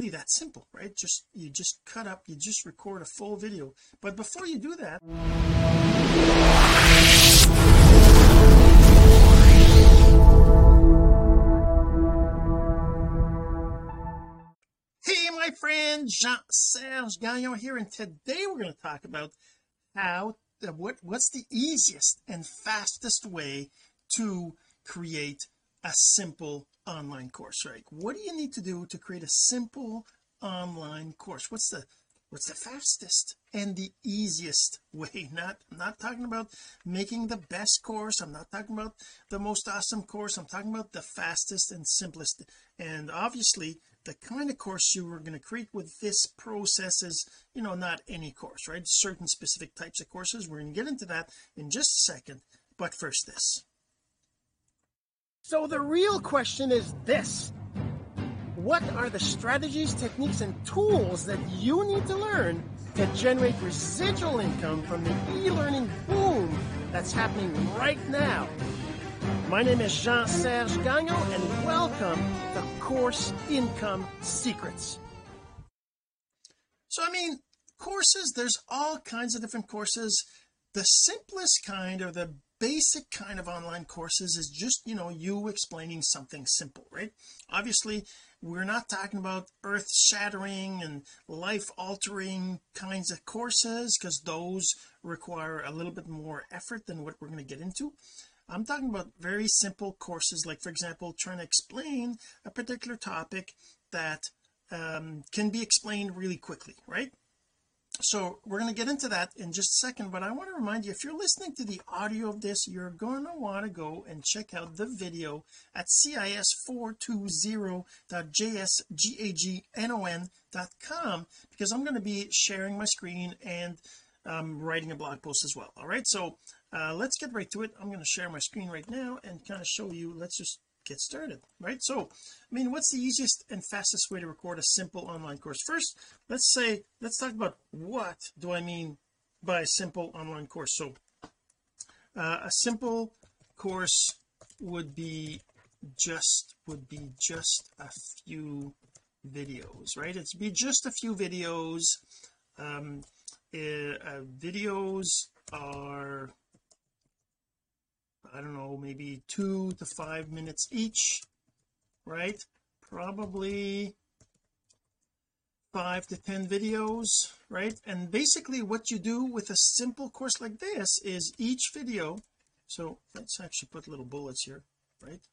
really that simple, right? Just you just cut up, you just record a full video. But before you do that, hey my friend, Jean-Serge Gagnon here, and today we're going to talk about how what's the easiest and fastest way to create a simple online course, right? What do you need to do to create a simple online course? What's the fastest and the easiest way? I'm not talking about making the best course, I'm not talking about the most awesome course, I'm talking about the fastest and simplest. And obviously the kind of course you were going to create with this process is, you know, not any course, right? Certain specific types of courses. We're going to get into that in just a second, but first this. So the real question is this: what are the strategies, techniques, and tools that you need to learn to generate residual income from the e-learning boom that's happening right now? My name is Jean-Serge Gagnon, and welcome to Course Income Secrets. So I mean, courses, there's all kinds of different courses. The simplest kind, or the basic kind of online courses, is just, you know, you explaining something simple, right? Obviously we're not talking about earth-shattering and life-altering kinds of courses, because those require a little bit more effort than what we're going to get into. I'm talking about very simple courses, like, for example, trying to explain a particular topic that can be explained really quickly, right? So we're going to get into that in just a second, but I want to remind you, if you're listening to the audio of this, you're going to want to go and check out the video at cis420.jsgagnon.com, because I'm going to be sharing my screen and writing a blog post as well. All right, so let's get right to it. I'm going to share my screen right now and kind of show you. Let's just get started, right? So I mean, what's the easiest and fastest way to record a simple online course? First, let's talk about what do I mean by a simple online course. So a simple course would be just a few videos, right? It's be just a few videos. Videos are, I don't know, maybe 2 to 5 minutes each, right? Probably 5 to 10 videos, right? And basically what you do with a simple course like this is each video, so let's actually put little bullets here, right?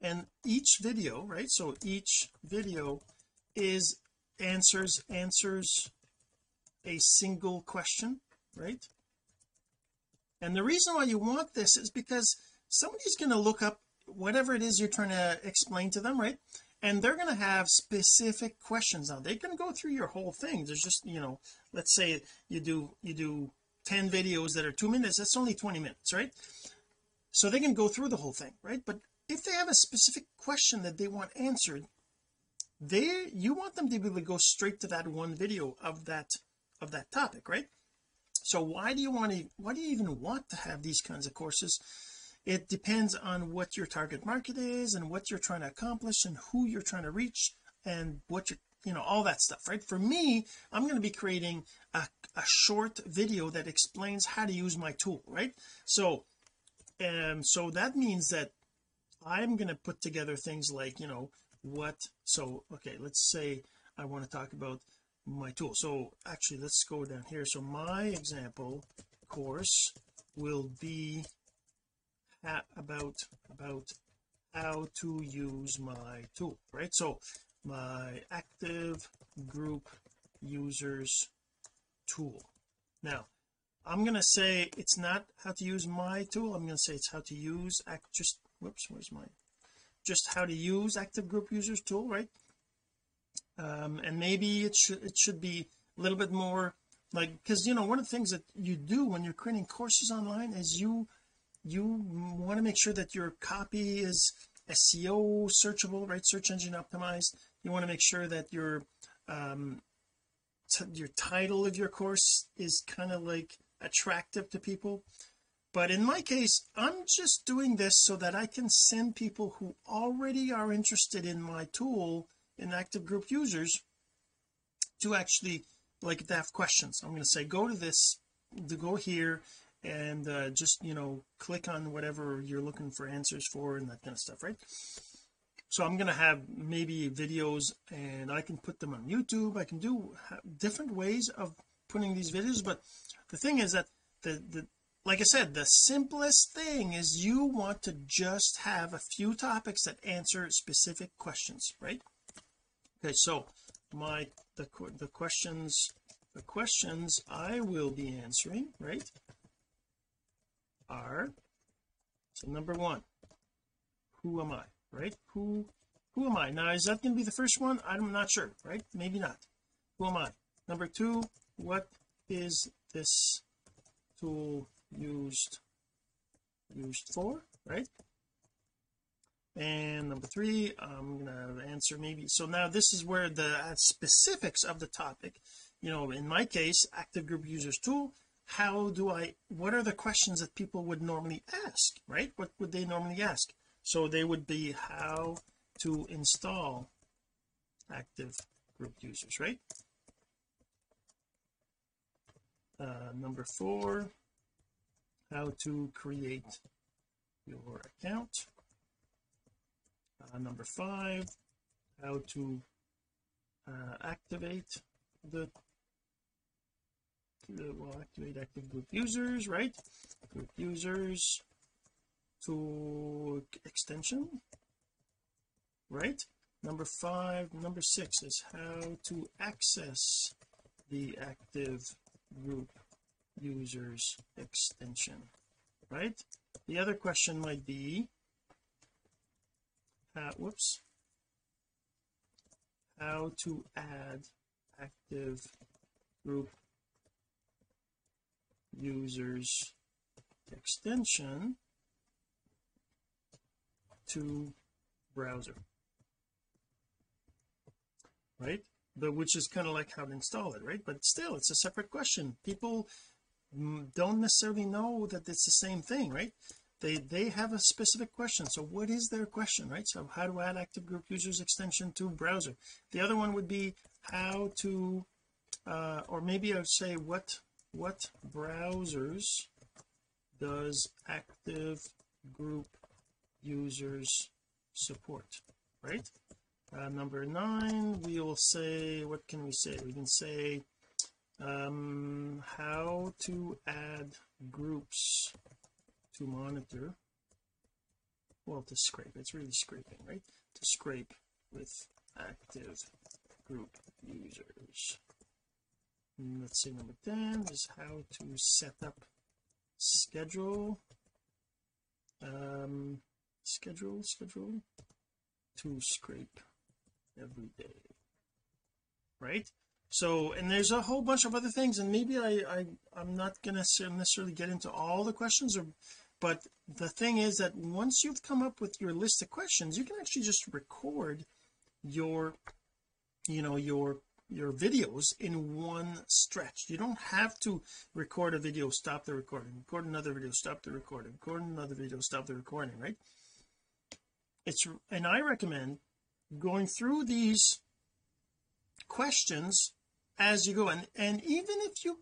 And each video, right, so each video is answers a single question, right? And the reason why you want this is because somebody's going to look up whatever it is you're trying to explain to them, right? And they're going to have specific questions. Now they can go through your whole thing. There's just, you know, let's say you do 10 videos that are 2 minutes, that's only 20 minutes, right? So they can go through the whole thing, right? But if they have a specific question that they want answered, you want them to be able to go straight to that one video of that topic, right? So why do you even want to have these kinds of courses? It depends on what your target market is, and what you're trying to accomplish, and who you're trying to reach, and what you're, you know, all that stuff, right? For me, I'm going to be creating a short video that explains how to use my tool, right? So so that means that I'm going to put together things like, you know what, so okay, let's say I want to talk about my tool. So actually let's go down here. So my example course will be about how to use my tool, right? So my Active Group Users tool. Now I'm going to say it's not how to use my tool, I'm going to say it's how to use how to use Active Group Users tool, right? And maybe it should be a little bit more like, because, you know, one of the things that you do when you're creating courses online is you want to make sure that your copy is SEO searchable, right? Search engine optimized. You want to make sure that your title of your course is kind of like attractive to people. But in my case, I'm just doing this so that I can send people who already are interested in my tool in Active Group Users to actually like to have questions. I'm going to say go to this, to go here, and just, you know, click on whatever you're looking for answers for and that kind of stuff, right? So I'm going to have maybe videos, and I can put them on YouTube. I can do different ways of putting these videos, but the thing is that the like I said, the simplest thing is you want to just have a few topics that answer specific questions, right? Okay, so the questions I will be answering, right, are, so number one, who am I, right? Who am I? Now, is that going to be the first one? I'm not sure, right? Maybe not. Who am I? Number two, what is this tool used for, right? And number three, I'm gonna answer maybe, so now this is where the specifics of the topic, you know, in my case, Active Group Users tool, how do I, what are the questions that people would normally ask, right? What would they normally ask? So they would be how to install Active Group Users, right? Number four, how to create your account. Number five, how to activate activate Active Group Users, right? Group Users to extension, right? Number six is how to access the Active Group Users extension, right? The other question might be how to add Active Group Users extension to browser, right? But which is kind of like how to install it, right? But still, it's a separate question. People don't necessarily know that it's the same thing, right? They have a specific question. So what is their question, right? So how to add Active Group Users extension to browser. The other one would be how to or maybe I would say what browsers does Active Group Users support, right? Number nine, we will say, what can we say? We can say how to add groups to monitor, well, to scrape, it's really scraping, right? To scrape with Active Group Users. And let's say number 10 is how to set up schedule to scrape every day, right? So, and there's a whole bunch of other things, and maybe I'm not gonna necessarily get into all the questions, or but the thing is that once you've come up with your list of questions, you can actually just record your, you know, your videos in one stretch. You don't have to record a video, stop the recording, record another video, stop the recording, record another video, stop the recording, right? It's, and I recommend going through these questions as you go, and even if you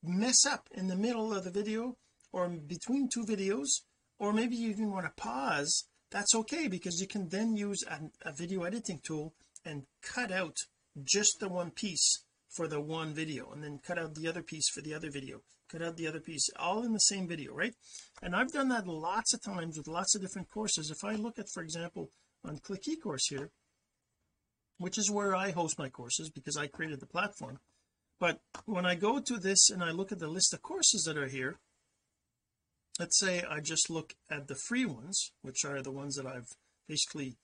mess up in the middle of the video or between two videos, or maybe you even want to pause, that's okay, because you can then use a video editing tool and cut out just the one piece for the one video, and then cut out the other piece for the other video, cut out the other piece, all in the same video, right? And I've done that lots of times with lots of different courses. If I look at, for example, on Click eCourse here, which is where I host my courses because I created the platform, but when I go to this and I look at the list of courses that are here, let's say I just look at the free ones, which are the ones that I've basically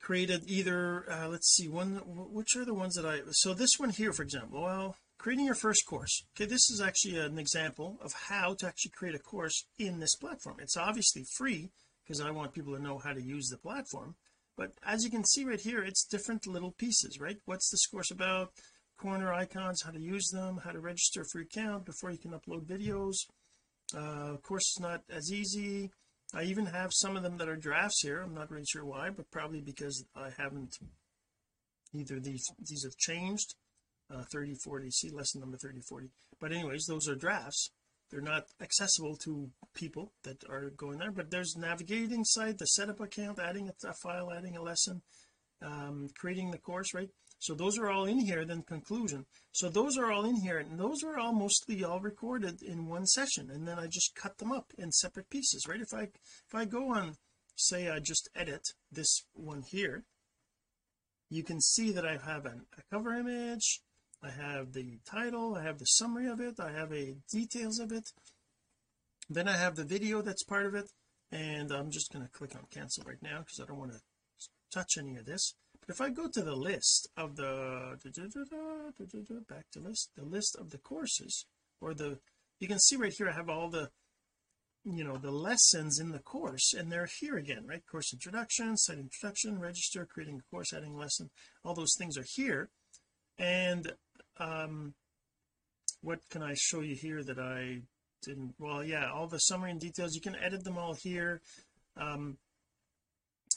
created, either let's see, one, which are the ones that I, so this one here, for example, well, creating your first course. Okay, this is actually an example of how to actually create a course in this platform. It's obviously free because I want people to know how to use the platform, but as you can see right here, it's different little pieces, right? What's this course about? Corner icons, how to use them, how to register for your account before you can upload videos, course is not as easy. I even have some of them that are drafts here. I'm not really sure why, but probably because I haven't either these have changed 3040, see lesson number 3040. But anyways, those are drafts, they're not accessible to people that are going there. But there's navigating site, the setup account, adding a file, adding a lesson, creating the course, right? So those are all in here. Then conclusion, so those are all in here, and those are all mostly all recorded in one session, and then I just cut them up in separate pieces, right? If I go on, say I just edit this one here, you can see that I have a cover image, I have the title, I have the summary of it, I have a details of it, then I have the video that's part of it. And I'm just going to click on cancel right now because I don't want to touch any of this. But if I go to the list of the back to list, the list of the courses, or the, you can see right here I have all the, you know, the lessons in the course, and they're here again, right? Course introduction, site introduction, register, creating a course, adding lesson, all those things are here. And what can I show you here that I didn't, well, yeah, all the summary and details, you can edit them all here.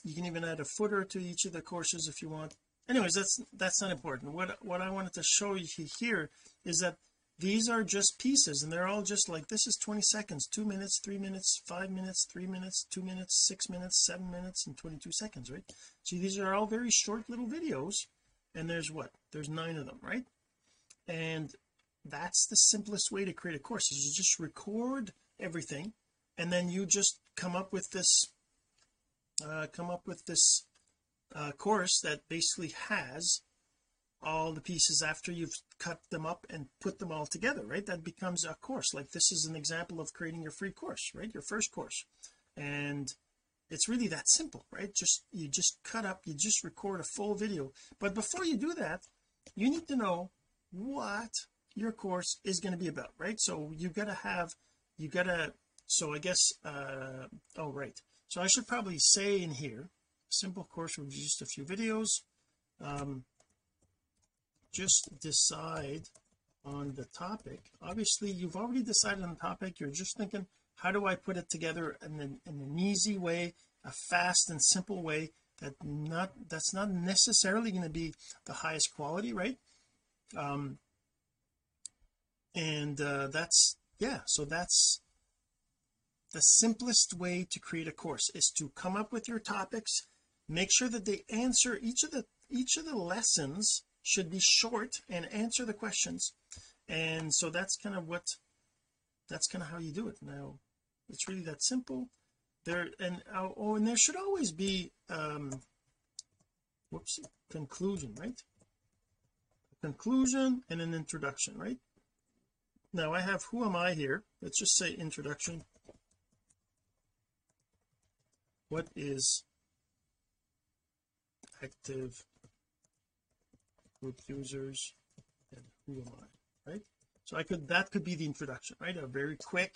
You can even add a footer to each of the courses if you want. Anyways, that's not important. What I wanted to show you here is that these are just pieces, and they're all just like, this is 20 seconds, 2 minutes, 3 minutes, 5 minutes, 3 minutes, 2 minutes, 6 minutes, 7 minutes, and 22 seconds, right? So these are all very short little videos, and there's what, there's 9 of them, right? And that's the simplest way to create a course, is you just record everything, and then you just come up with this course that basically has all the pieces after you've cut them up and put them all together, right? That becomes a course. Like this is an example of creating your free course, right? Your first course. And it's really that simple, right? You just cut up, you just record a full video. But before you do that, you need to know what your course is going to be about, right? So so I should probably say in here, simple course with just a few videos. Just decide on the topic. Obviously you've already decided on the topic, you're just thinking, how do I put it together in an easy way, a fast and simple way that's not necessarily going to be the highest quality, right? That's the simplest way to create a course, is to come up with your topics, make sure that they answer each of the lessons should be short and answer the questions. And so that's kind of how you do it. Now it's really that simple there. And oh, and there should always be conclusion, right? Conclusion and an introduction, right? Now I have who am I here, let's just say introduction. What is active group users and who am I, right? So that could be the introduction, right? A very quick,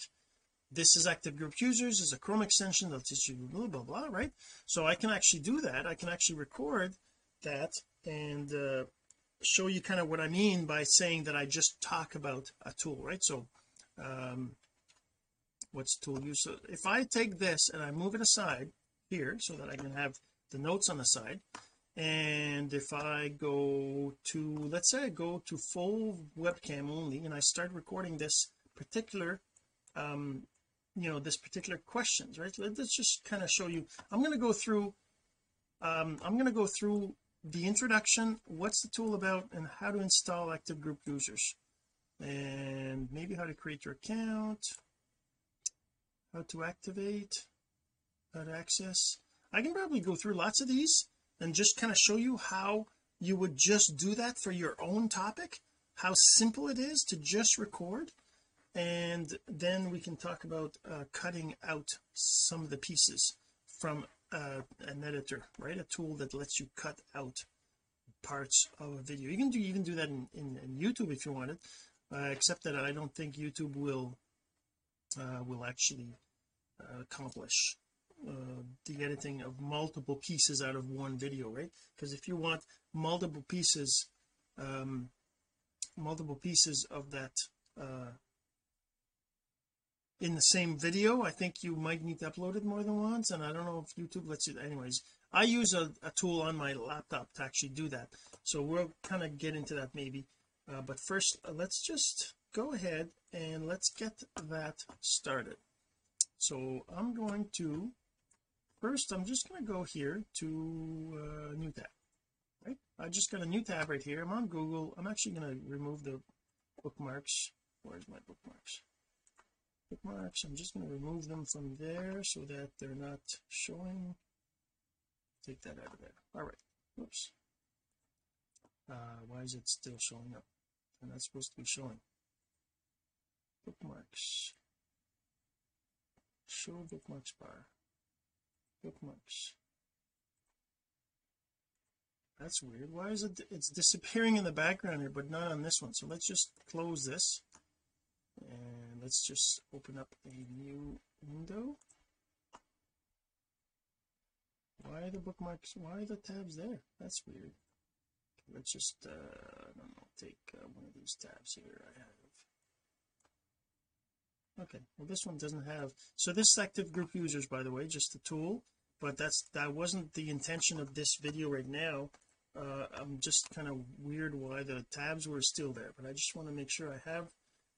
this is active group users, is a Chrome extension that'll teach you blah blah blah, right? So I can actually do that, I can actually record that and show you kind of what I mean by saying that I just talk about a tool, right? So what's tool use? So if I take this and I move it aside here so that I can have the notes on the side, and if I go to, let's say I go to full webcam only, and I start recording this particular this particular questions, right? Let's just kind of show you. I'm going to go through the introduction, what's the tool about, and how to install active group users, and maybe how to create your account, how to activate, how to access. I can probably go through lots of these and just kind of show you how you would just do that for your own topic, how simple it is to just record. And then we can talk about cutting out some of the pieces from an editor, right? A tool that lets you cut out parts of a video. You can do that in YouTube if you wanted, except that I don't think YouTube will actually accomplish the editing of multiple pieces out of one video, right? Because if you want multiple pieces of that in the same video, I think you might need to upload it more than once, and I don't know if YouTube lets you. Anyways, I use a tool on my laptop to actually do that, so we'll kind of get into that maybe, but first let's just go ahead and let's get that started. So I'm going to first, I'm just going to go here to new tab, right? I just got a new tab right here. I'm on Google. I'm actually going to remove the bookmarks. Where's my bookmarks? Bookmarks, I'm just going to remove them from there so that they're not showing. Take that out of there. All right. Oops. Why is it still showing up? I'm not supposed to be showing. Bookmarks, show bookmarks bar, bookmarks. That's weird. Why is it, it's disappearing in the background here but not on this one? So let's just close this and let's just open up a new window. Why are the bookmarks, why are the tabs there? That's weird. Let's just I don't know, take one of these tabs here. I have, okay, well this one doesn't have, so this is Active Group Users, by the way, just a tool, but that wasn't the intention of this video right now. I'm just kind of weird why the tabs were still there, but I just want to make sure I have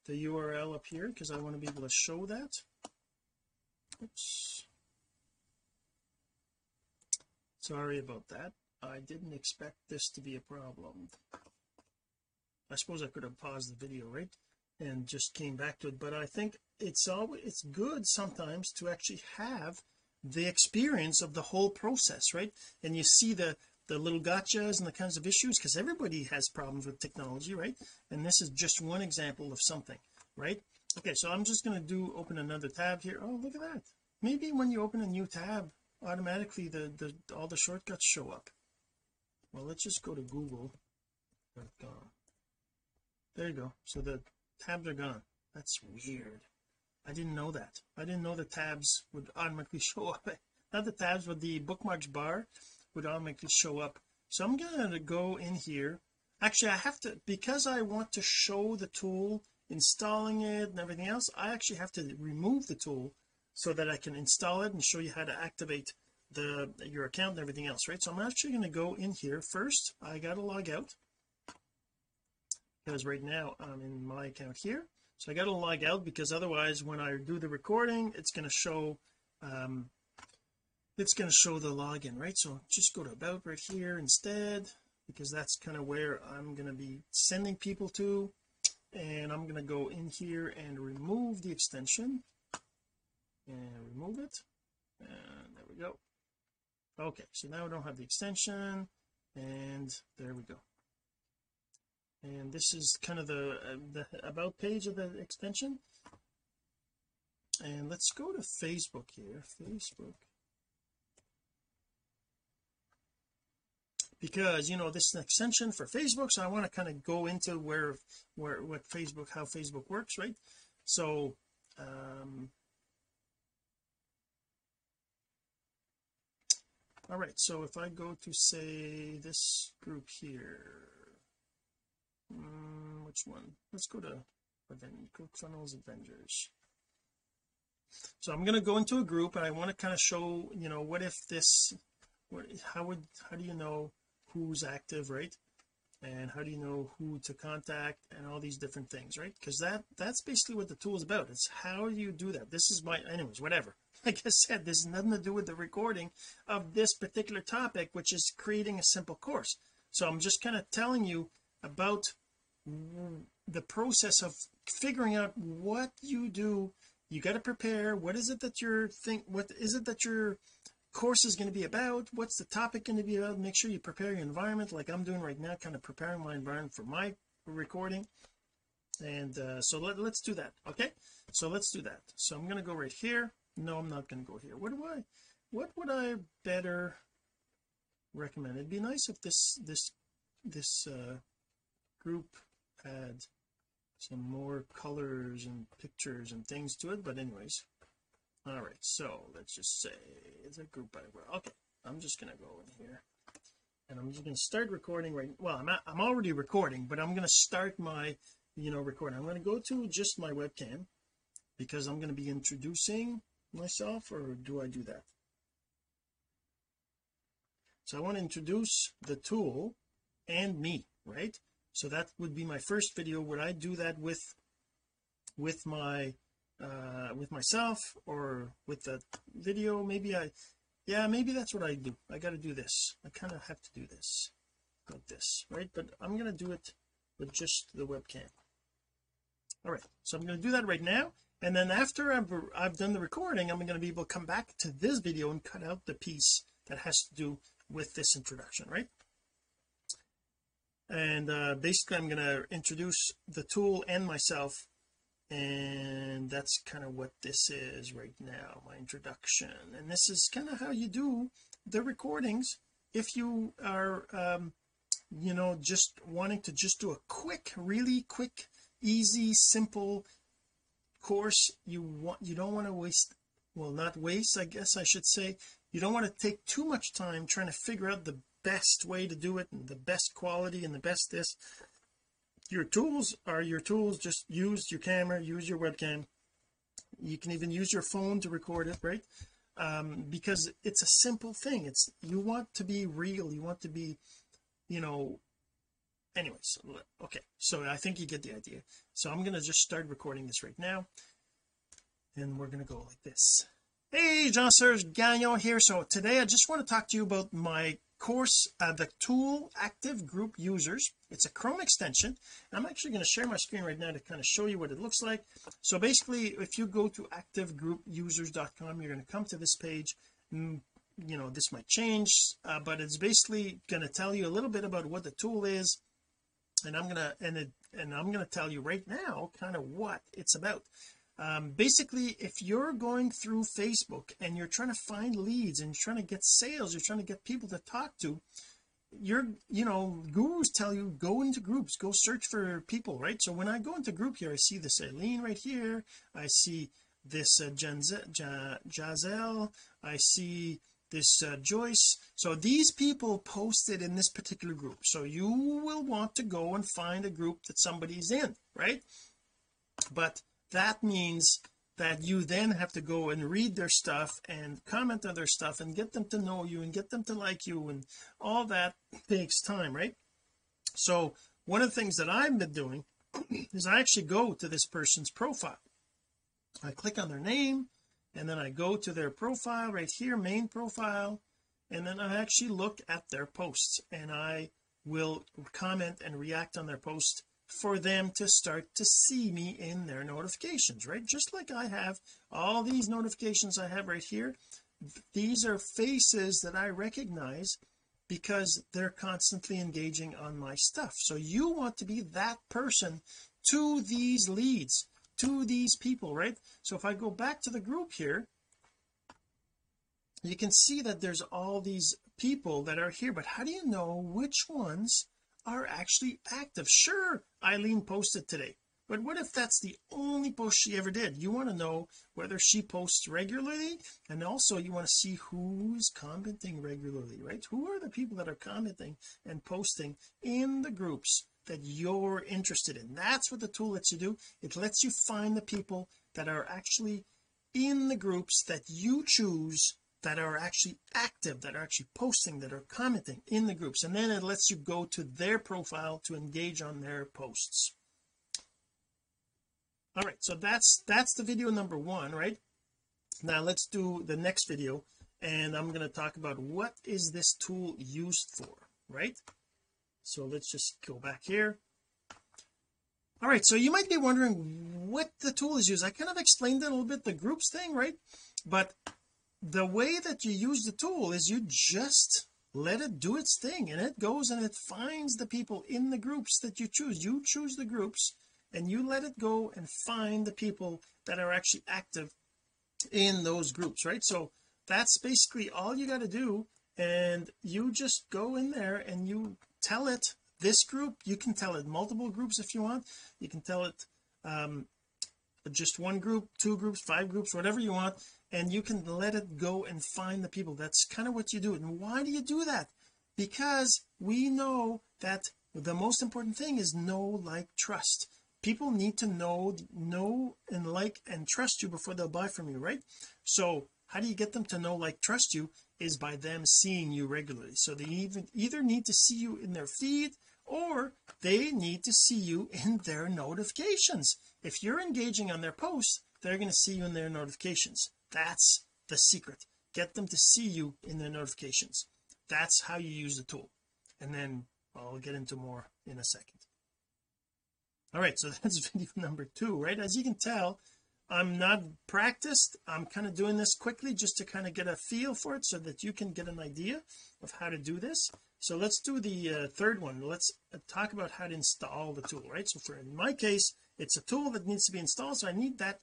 the URL up here because I want to be able to show that. Oops, sorry about that. I didn't expect this to be a problem. I suppose I could have paused the video, right, and just came back to it, but I think it's good sometimes to actually have the experience of the whole process, right? And you see the little gotchas and the kinds of issues, because everybody has problems with technology, right? And this is just one example of something, right? Okay, so I'm just going to open another tab here. Oh, look at that. Maybe when you open a new tab, automatically all the shortcuts show up. Well, let's just go to google.com. There you go. So the tabs are gone. That's weird. I didn't know that. I didn't know the tabs would automatically show up. Not the tabs, but the bookmarks bar would automatically show up. So I'm going to go in here. Actually, I have to, because I want to show the tool, installing it and everything else, I actually have to remove the tool so that I can install it and show you how to activate your account and everything else, right? So I'm actually going to go in here first. I gotta log out because right now I'm in my account here, so I gotta log out because otherwise when I do the recording it's going to show the login, right? So just go to about right here instead, because that's kind of where I'm going to be sending people to. And I'm going to go in here and remove the extension and remove it, and there we go. Okay, so now we don't have the extension, and there we go. And this is kind of the about page of the extension. And let's go to Facebook here, Facebook, because you know this is an extension for Facebook, so I want to kind of go into what Facebook, how Facebook works, right? So all right, so if I go to say this group here, which one? Let's go to ClickFunnels Avengers. So I'm going to go into a group, and I want to kind of show, you know, what if this, how do you know who's active, right? And how do you know who to contact and all these different things, right? Because that's basically what the tool is about. It's how do you do that. This is my, anyways, whatever, like I said, this has nothing to do with the recording of this particular topic, which is creating a simple course. So I'm just kind of telling you about the process of figuring out what you do. You got to prepare. What is it that you're what is it that you're course is going to be about? What's the topic going to be about? Make sure you prepare your environment, like I'm doing right now, kind of preparing my environment for my recording. And so let's do that. Okay, so let's do that. So I'm going to go right here. No, I'm not going to go here. What would I better recommend? It'd be nice if this group had some more colors and pictures and things to it, but anyways. All right, so let's just say it's a group by well. Okay, I'm just gonna go in here and I'm just gonna start recording right, well I'm already recording, but I'm gonna start my, you know, recording. I'm gonna go to just my webcam because I'm gonna be introducing myself. Or do I do that? So I want to introduce the tool and me, right? So that would be my first video where I do that with myself or with the video. Maybe that's what I do. I got to do this. I kind of have to do this like this, right? But I'm going to do it with just the webcam. All right, so I'm going to do that right now, and then after I've done the recording, I'm going to be able to come back to this video and cut out the piece that has to do with this introduction, right? And basically I'm going to introduce the tool and myself, and that's kind of what this is right now, my introduction. And this is kind of how you do the recordings if you are you know, just wanting to just do a really quick easy simple course. You don't want to waste, well, not waste, I guess I should say, you don't want to take too much time trying to figure out the best way to do it and the best quality and the best this. Your tools are your tools. Just use your camera, use your webcam. You can even use your phone to record it, right? Because it's a simple thing. It's, you want to be real, you want to be, you know, anyways. Okay, so I think you get the idea. So I'm going to just start recording this right now, and we're going to go like this. Hey, Jean-Serge Gagnon here. So today I just want to talk to you about my course, the tool Active Group Users. It's a Chrome extension. I'm actually going to share my screen right now to kind of show you what it looks like. So basically, if you go to activegroupusers.com, you're going to come to this page. You know, this might change, but it's basically going to tell you a little bit about what the tool is, and I'm going to tell you right now kind of what it's about. Basically, if you're going through Facebook and you're trying to find leads and you're trying to get sales, you're trying to get people to talk to, you know, gurus tell you go into groups, go search for people, right? So when I go into group here, I see this Eileen right here, I see this Jazel, I see this Joyce. So these people posted in this particular group, so you will want to go and find a group that somebody's in, right? But that means that you then have to go and read their stuff and comment on their stuff and get them to know you and get them to like you, and all that takes time, right? So one of the things that I've been doing is I actually go to this person's profile. I click on their name, and then I go to their profile right here, main profile, and then I actually look at their posts, and I will comment and react on their posts for them to start to see me in their notifications, right? Just like I have all these notifications I have right here. These are faces that I recognize because they're constantly engaging on my stuff. So you want to be that person to these leads, to these people, right? So if I go back to the group here, you can see that there's all these people that are here, but how do you know which ones are actually active? Sure, Eileen posted today, but what if that's the only post she ever did? You want to know whether she posts regularly, and also you want to see who's commenting regularly, right? Who are the people that are commenting and posting in the groups that you're interested in? That's what the tool lets you do. It lets you find the people that are actually in the groups that you choose, that are actually active, that are actually posting, that are commenting in the groups, and then it lets you go to their profile to engage on their posts. All right, so that's the video number one, right? Now let's do the next video, and I'm going to talk about what is this tool used for, right? So let's just go back here. All right, so you might be wondering what the tool is used. I kind of explained it a little bit, the groups thing, right? But the way that you use the tool is you just let it do its thing, and it goes and it finds the people in the groups that you choose. You choose the groups and you let it go and find the people that are actually active in those groups, right? So that's basically all you got to do, and you just go in there and you tell it this group. You can tell it multiple groups if you want. You can tell it just one group, two groups, five groups, whatever you want, and you can let it go and find the people. That's kind of what you do. And why do you do that? Because we know that the most important thing is know, like, trust. People need to know and like and trust you before they'll buy from you, right? So how do you get them to know, like, trust you? is by them seeing you regularly. So they even either need to see you in their feed, or they need to see you in their notifications. If you're engaging on their posts, they're going to see you in their notifications. That's the secret. Get them to see you in their notifications. That's how you use the tool. And then I'll get into more in a second. All right, so that's video number 2, right? As you can tell, I'm not practiced. I'm kind of doing this quickly just to kind of get a feel for it so that you can get an idea of how to do this. So let's do the third one. Let's talk about how to install the tool, right? So for, in my case, it's a tool that needs to be installed, so I need that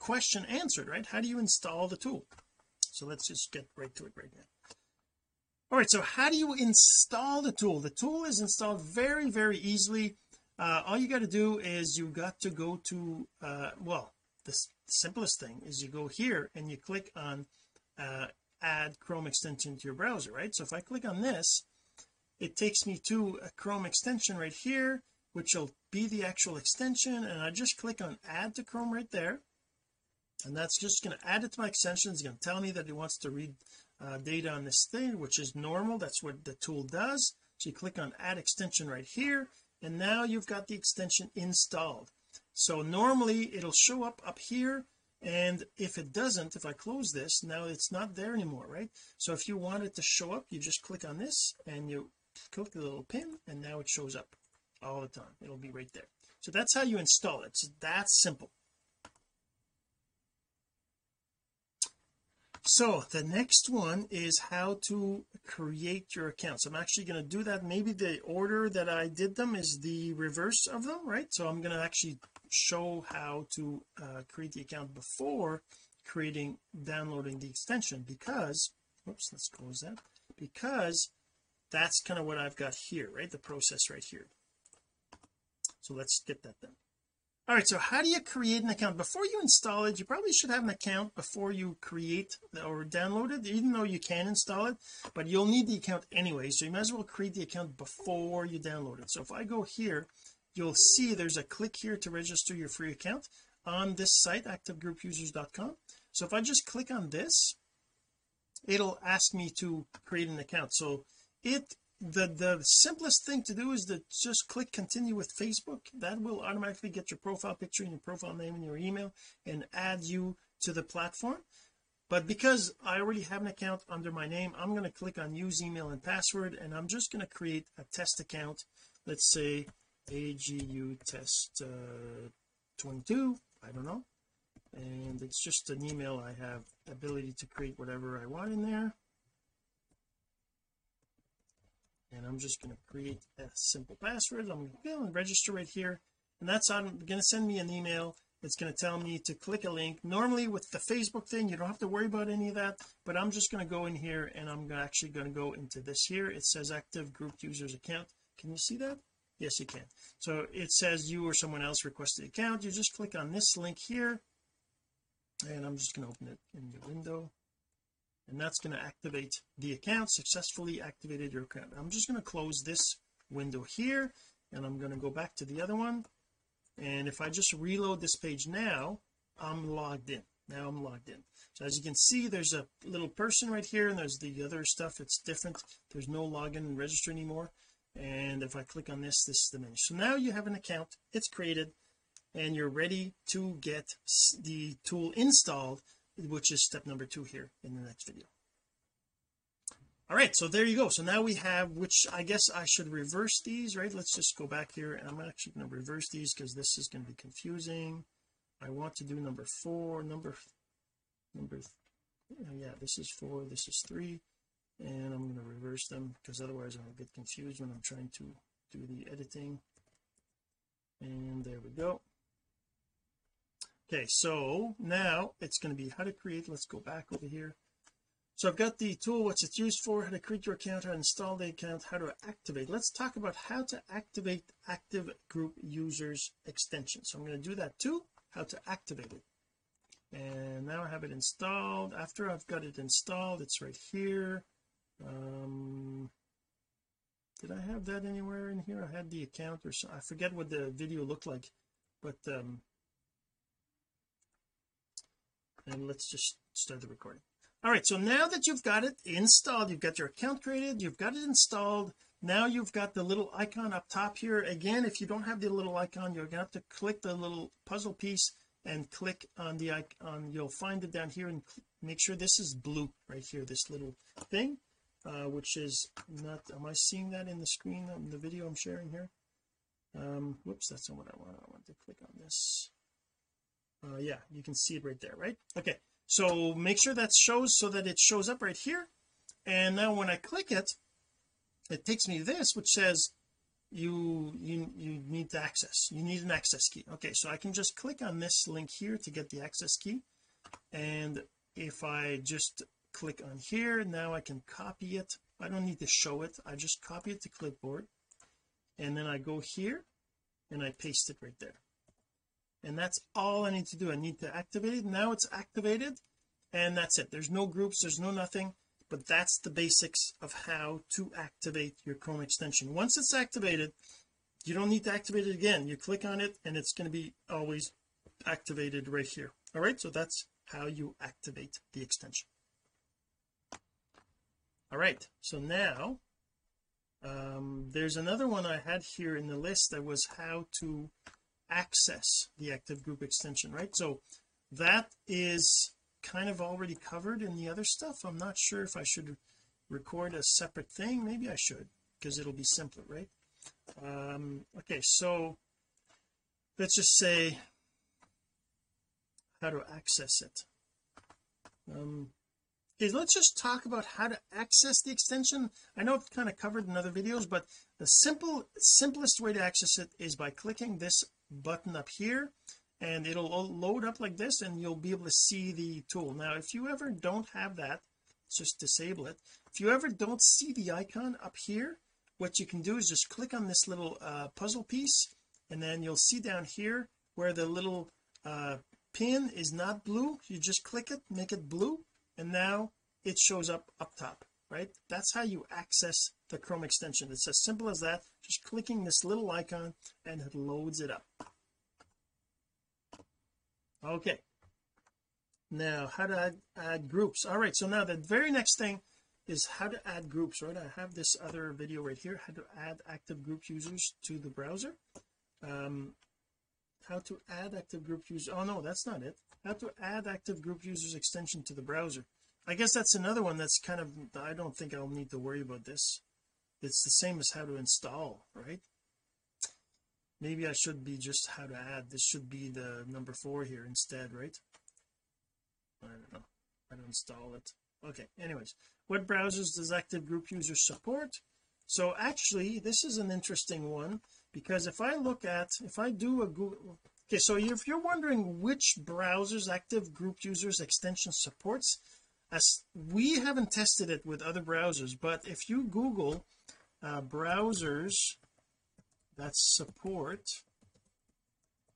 question answered, right? How do you install the tool? So let's just get right to it right now. All right, so how do you install the tool? The tool is installed very, very easily. All you got to do is you got to go to well, the simplest thing is you go here and you click on add Chrome extension to your browser, right? So if I click on this, it takes me to a Chrome extension right here, which will be the actual extension, and I just click on add to Chrome right there, and that's just going to add it to my extension. It's going to tell me that it wants to read data on this thing, which is normal. That's what the tool does. So you click on add extension right here, and now you've got the extension installed. So normally it'll show up here, and if it doesn't, if I close this, now it's not there anymore, right? So if you want it to show up, you just click on this and you click the little pin, and now it shows up all the time. It'll be right there. So that's how you install it. It's that simple. So the next one is how to create your accounts. I'm actually going to do that. Maybe the order that I did them is the reverse of them, right? So I'm going to actually show how to create the account before downloading the extension, because let's close that, because that's kind of what I've got here, right? The process right here. So let's get that done. All right, so how do you create an account? Before you install it, you probably should have an account before you create or download it, even though you can install it, but you'll need the account anyway, so you might as well create the account before you download it. So if I go here, you'll see there's a click here to register your free account on this site, activegroupusers.com. So if I just click on this, it'll ask me to create an account. So the simplest thing to do is to just click continue with Facebook. That will automatically get your profile picture and your profile name and your email and add you to the platform. But because I already have an account under my name, I'm going to click on use email and password, and I'm just going to create a test account. Let's say AGU test 22, I don't know, and it's just an email. I have ability to create whatever I want in there. And I'm just going to create a simple password. I'm going to go and register right here, and that's I'm going to send me an email. It's going to tell me to click a link. Normally with the Facebook thing, you don't have to worry about any of that, but I'm just going to go in here, and I'm actually going to go into this here. It says active group users account. Can you see that? Yes, you can. So it says you or someone else requested account. You just click on this link here, and I'm just going to open it in the window. And that's going to activate the account. Successfully activated your account. I'm just going to close this window here, and I'm going to go back to the other one, and if I just reload this page now, I'm logged in. Now I'm logged in. So as you can see, there's a little person right here, and there's the other stuff. It's different. There's no login and register anymore. And if I click on this, this is the menu. So now you have an account. It's created, and you're ready to get the tool installed, which is step number 2 here in the next video. All right, so there you go. So now we have, which I guess I should reverse these, right? Let's just go back here, and I'm actually going to reverse these because this is going to be confusing. I want to do number 4, yeah, this is 4, this is 3, and I'm going to reverse them because otherwise I'll get confused when I'm trying to do the editing. And there we go. Okay, so now it's going to be how to create. Let's go back over here. So I've got the tool, what's it used for, how to create your account, how to install the account, how to activate. Let's talk about how to activate Active Group Users extension. So I'm going to do that too, how to activate it. And now I have it installed. After I've got it installed, it's right here. Did I have that anywhere in here? I had the account, or so I forget what the video looked like, but and let's just start the recording. all right, so now that you've got it installed, you've got your account created, you've got it installed, now you've got the little icon up top here. Again, if you don't have the little icon, you're gonna have to click the little puzzle piece and click on the icon. You'll find it down here and make sure this is blue right here, this little thing, which is not, am I seeing that in the screen on the video I'm sharing here? Whoops, that's not what I want. I want to click on this. Yeah, you can see it right there, right? Okay, so make sure that shows, so that it shows up right here. And now when I click it, it takes me to this, which says you need the access, you need an access key. Okay, so I can just click on this link here to get the access key, and if I just click on here, now I can copy it. I don't need to show it, I just copy it to clipboard, and then I go here and I paste it right there, and that's all I need to do. I need to activate it. Now it's activated, and that's it. There's no groups, there's no nothing. But that's the basics of how to activate your Chrome extension. Once it's activated, you don't need to activate it again. You click on it and it's going to be always activated right here. All right, so that's how you activate the extension. All right, so now there's another one I had here in the list that was how to access the Active Group extension, right? So that is kind of already covered in the other stuff. I'm not sure if I should record a separate thing. Maybe I should, because it'll be simpler, right? Okay, so let's just say how to access it. Okay, let's just talk about how to access the extension. I know it's kind of covered in other videos, but the simplest way to access it is by clicking this button up here, and it'll load up like this, and you'll be able to see the tool. Now if you ever don't have that, let's just disable it. If you ever don't see the icon up here, what you can do is just click on this little puzzle piece, and then you'll see down here where the little pin is not blue. You just click it, make it blue, and now it shows up top, right? That's how you access the Chrome extension. It's as simple as that, just clicking this little icon and it loads it up. Okay, now how to add groups. All right, so now the very next thing is how to add groups, right? I have this other video right here, how to add active group users to the browser. How to add active group users. Oh no, that's not it. How to add active group users extension to the browser. I guess that's another one that's kind of, I don't think I'll need to worry about this. It's the same as how to install, right? Maybe I should be just how to add. This should be the number 4 here instead, right? I don't know, I don't install it. Okay, anyways, what browsers does active group users support? So actually this is an interesting one, because if I look at, if I do a Google, okay, so if you're wondering which browsers active group users extension supports, as we haven't tested it with other browsers, but if you Google browsers that support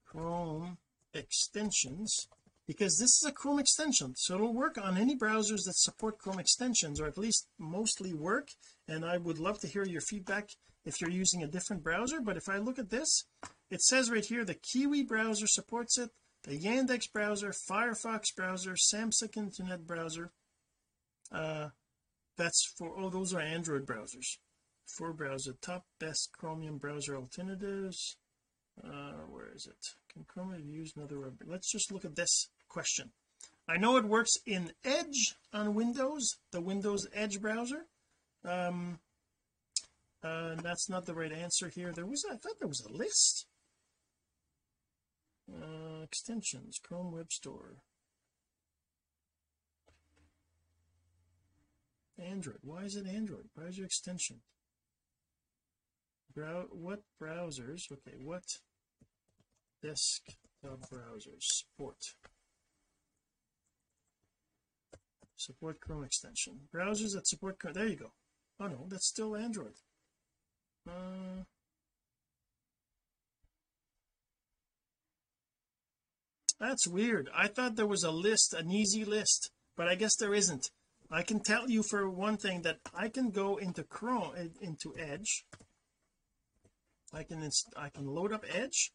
Chrome extensions, because this is a Chrome extension, so it'll work on any browsers that support Chrome extensions, or at least mostly work. And I would love to hear your feedback if you're using a different browser. But if I look at this, it says right here the Kiwi browser supports it, the Yandex browser, Firefox browser, Samsung internet browser, that's for, oh, those are Android browsers. For browser top best Chromium browser alternatives, where is it? Can Chromium use another web? Let's just look at this question. I know it works in Edge on Windows, the Windows Edge browser. That's not the right answer here. There was, I thought there was a list, extensions, Chrome Web Store, Android. Why is it Android? Browser extension. What browsers, okay, what desktop browsers support Chrome extension? Browsers that support Chrome, there you go. Oh no, that's still Android. That's weird. I thought there was a list, an easy list, but I guess there isn't. I can tell you for one thing that I can go into Chrome, into Edge, I can load up Edge,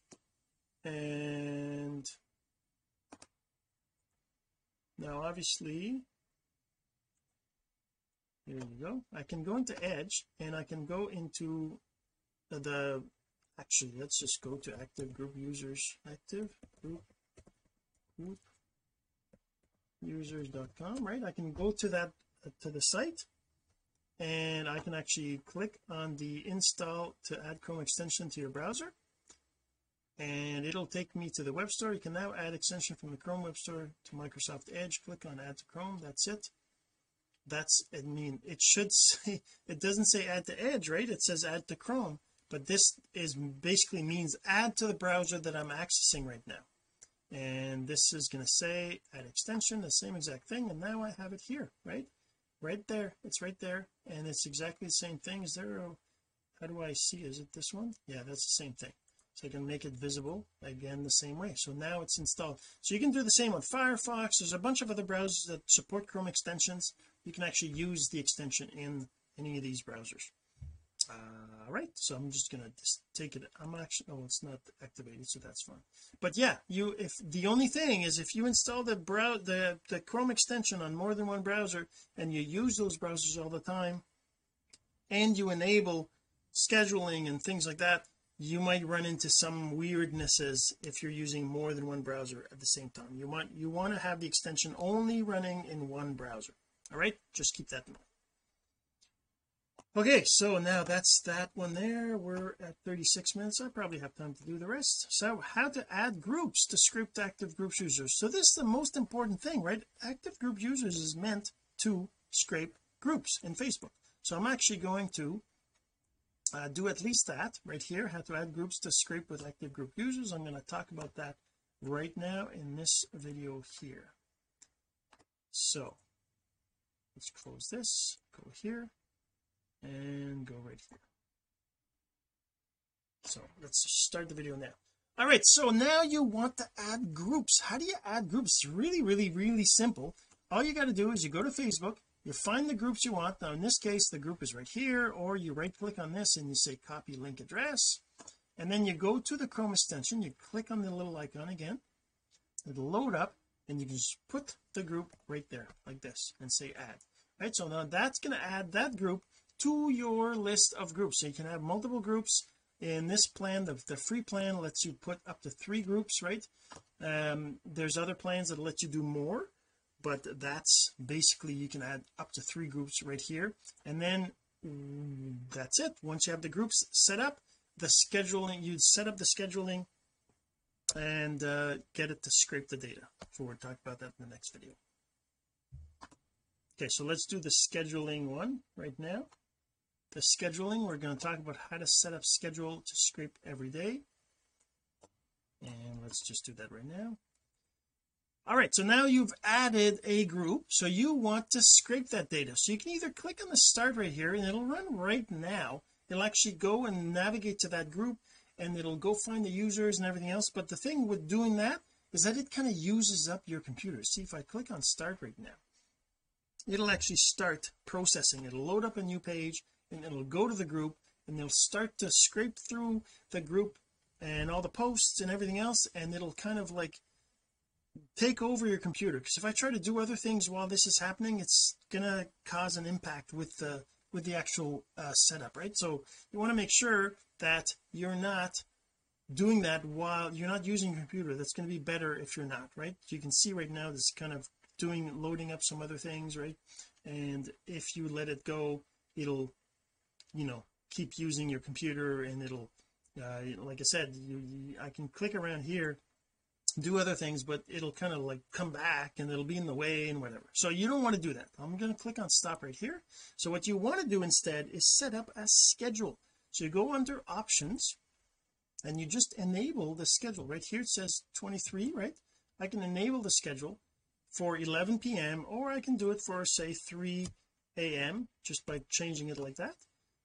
and now obviously Here you go. I can go into Edge and I can go into the, actually let's just go to Active Group Users, activegroupusers.com, right? I can go to that, to the site, and I can actually click on the install to add Chrome extension to your browser, and it'll take me to the web store. You can now add extension from the Chrome web store to Microsoft Edge. Click on add to Chrome. That's it. That's, I mean, it should say, it doesn't say add to Edge, right? It says add to Chrome, but this is basically means add to the browser that I'm accessing right now. And this is going to say add extension, the same exact thing. And now I have it here, right there. It's right there, and it's exactly the same thing. Is there a, how do I see, is it this one? Yeah, that's the same thing. So I can make it visible again the same way. So now it's installed. So you can do the same on Firefox. There's a bunch of other browsers that support Chrome extensions. You can actually use the extension in any of these browsers. All right, so I'm just gonna take it. I'm actually, oh, it's not activated, so that's fine. But yeah, you, if the only thing is, if you install the Chrome extension on more than one browser, and you use those browsers all the time, and you enable scheduling and things like that, you might run into some weirdnesses if you're using more than one browser at the same time. You want to have the extension only running in one browser. All right, just keep that in mind. Okay, so now that's that one there. We're at 36 minutes. I probably have time to do the rest. So how to add groups to script Active Groups users. So this is the most important thing, right? Active Group Users is meant to scrape groups in Facebook. So I'm actually going to do at least that right here, how to add groups to scrape with Active Group Users. I'm going to talk about that right now in this video here. So let's close this, go here, and go right here. So let's start the video now. All right, so now you want to add groups. How do you add groups? It's really simple. All you got to do is you go to Facebook, you find the groups you want. Now in this case the group is right here, or you right click on this and you say copy link address, and then you go to the Chrome extension, you click on the little icon again, it'll load up, and you can just put the group right there like this and say add. Right, so now that's going to add that group to your list of groups. So you can have multiple groups in this plan. The free plan lets you put up to 3 groups, right? There's other plans that let you do more, but that's basically, you can add up to 3 groups right here, and then that's it. Once you have the groups set up, the scheduling, you set up the scheduling and get it to scrape the data. So we'll talk about that in the next video. Okay, so let's do the scheduling one right now. The scheduling, we're going to talk about how to set up schedule to scrape every day, and let's just do that right now. All right, so now you've added a group, so you want to scrape that data. So you can either click on the start right here, and it'll run right now. It'll actually go and navigate to that group, and it'll go find the users and everything else. But the thing with doing that is that it kind of uses up your computer. See, if I click on start right now, it'll actually start processing. It'll load up a new page, and it'll go to the group, and they'll start to scrape through the group and all the posts and everything else, and it'll kind of like take over your computer. Because if I try to do other things while this is happening, it's gonna cause an impact with the actual setup, right? So you want to make sure that you're not doing that while you're not using your computer. That's going to be better if you're not, right? You can see right now this kind of doing, loading up some other things, right? And if you let it go, it'll, you know, keep using your computer, and it'll like I said, I can click around here, do other things, but it'll kind of like come back and it'll be in the way and whatever. So you don't want to do that. I'm going to click on stop right here. So what you want to do instead is set up a schedule. So you go under options and you just enable the schedule. Right here it says 23, right? I can enable the schedule for 11 p.m. or I can do it for, say, 3 a.m. just by changing it like that.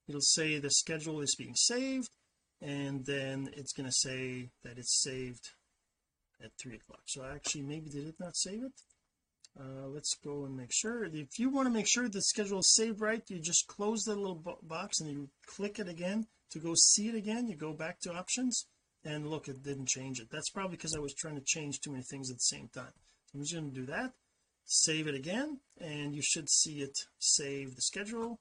It'll say the schedule is being saved, and then it's going to say that it's saved at 3 o'clock. So actually, maybe did it not save it? Let's go and make sure. If you want to make sure the schedule is saved right, you just close the little box and you click it again to go see it again. You go back to options, and look, it didn't change it. That's probably because I was trying to change too many things at the same time. So I'm just going to do that. save it again, and you should see it save the schedule,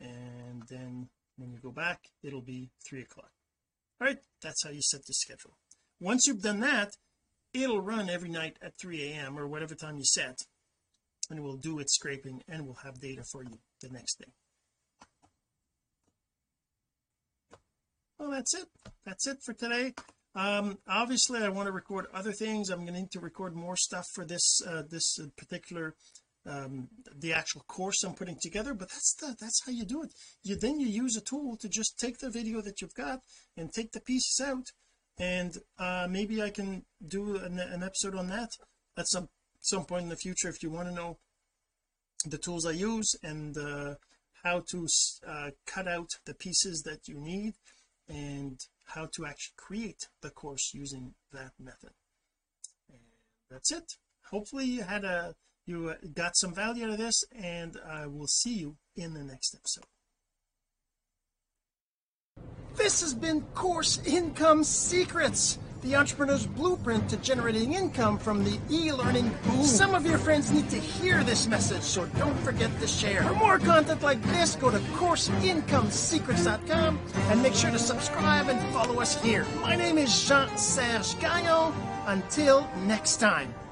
and then when you go back it'll be 3 o'clock. All right, that's how you set the schedule. Once you've done that, it'll run every night at 3 a.m. or whatever time you set, and it will do its scraping and we'll have data for you the next day. Well, that's it for today. Obviously I want to record other things. I'm going to need to record more stuff for this this particular the actual course I'm putting together, but that's how you do it. Then you use a tool to just take the video that you've got and take the pieces out, and maybe I can do an episode on that at some point in the future if you want to know the tools I use and how to cut out the pieces that you need and how to actually create the course using that method. And that's it. Hopefully you got some value out of this, and I will see you in the next episode. This has been Course Income Secrets, the entrepreneur's blueprint to generating income from the e-learning boom. Some of your friends need to hear this message, so don't forget to share. For more content like this, go to CourseIncomeSecrets.com and make sure to subscribe and follow us here. My name is Jean-Serge Gagnon. Until next time.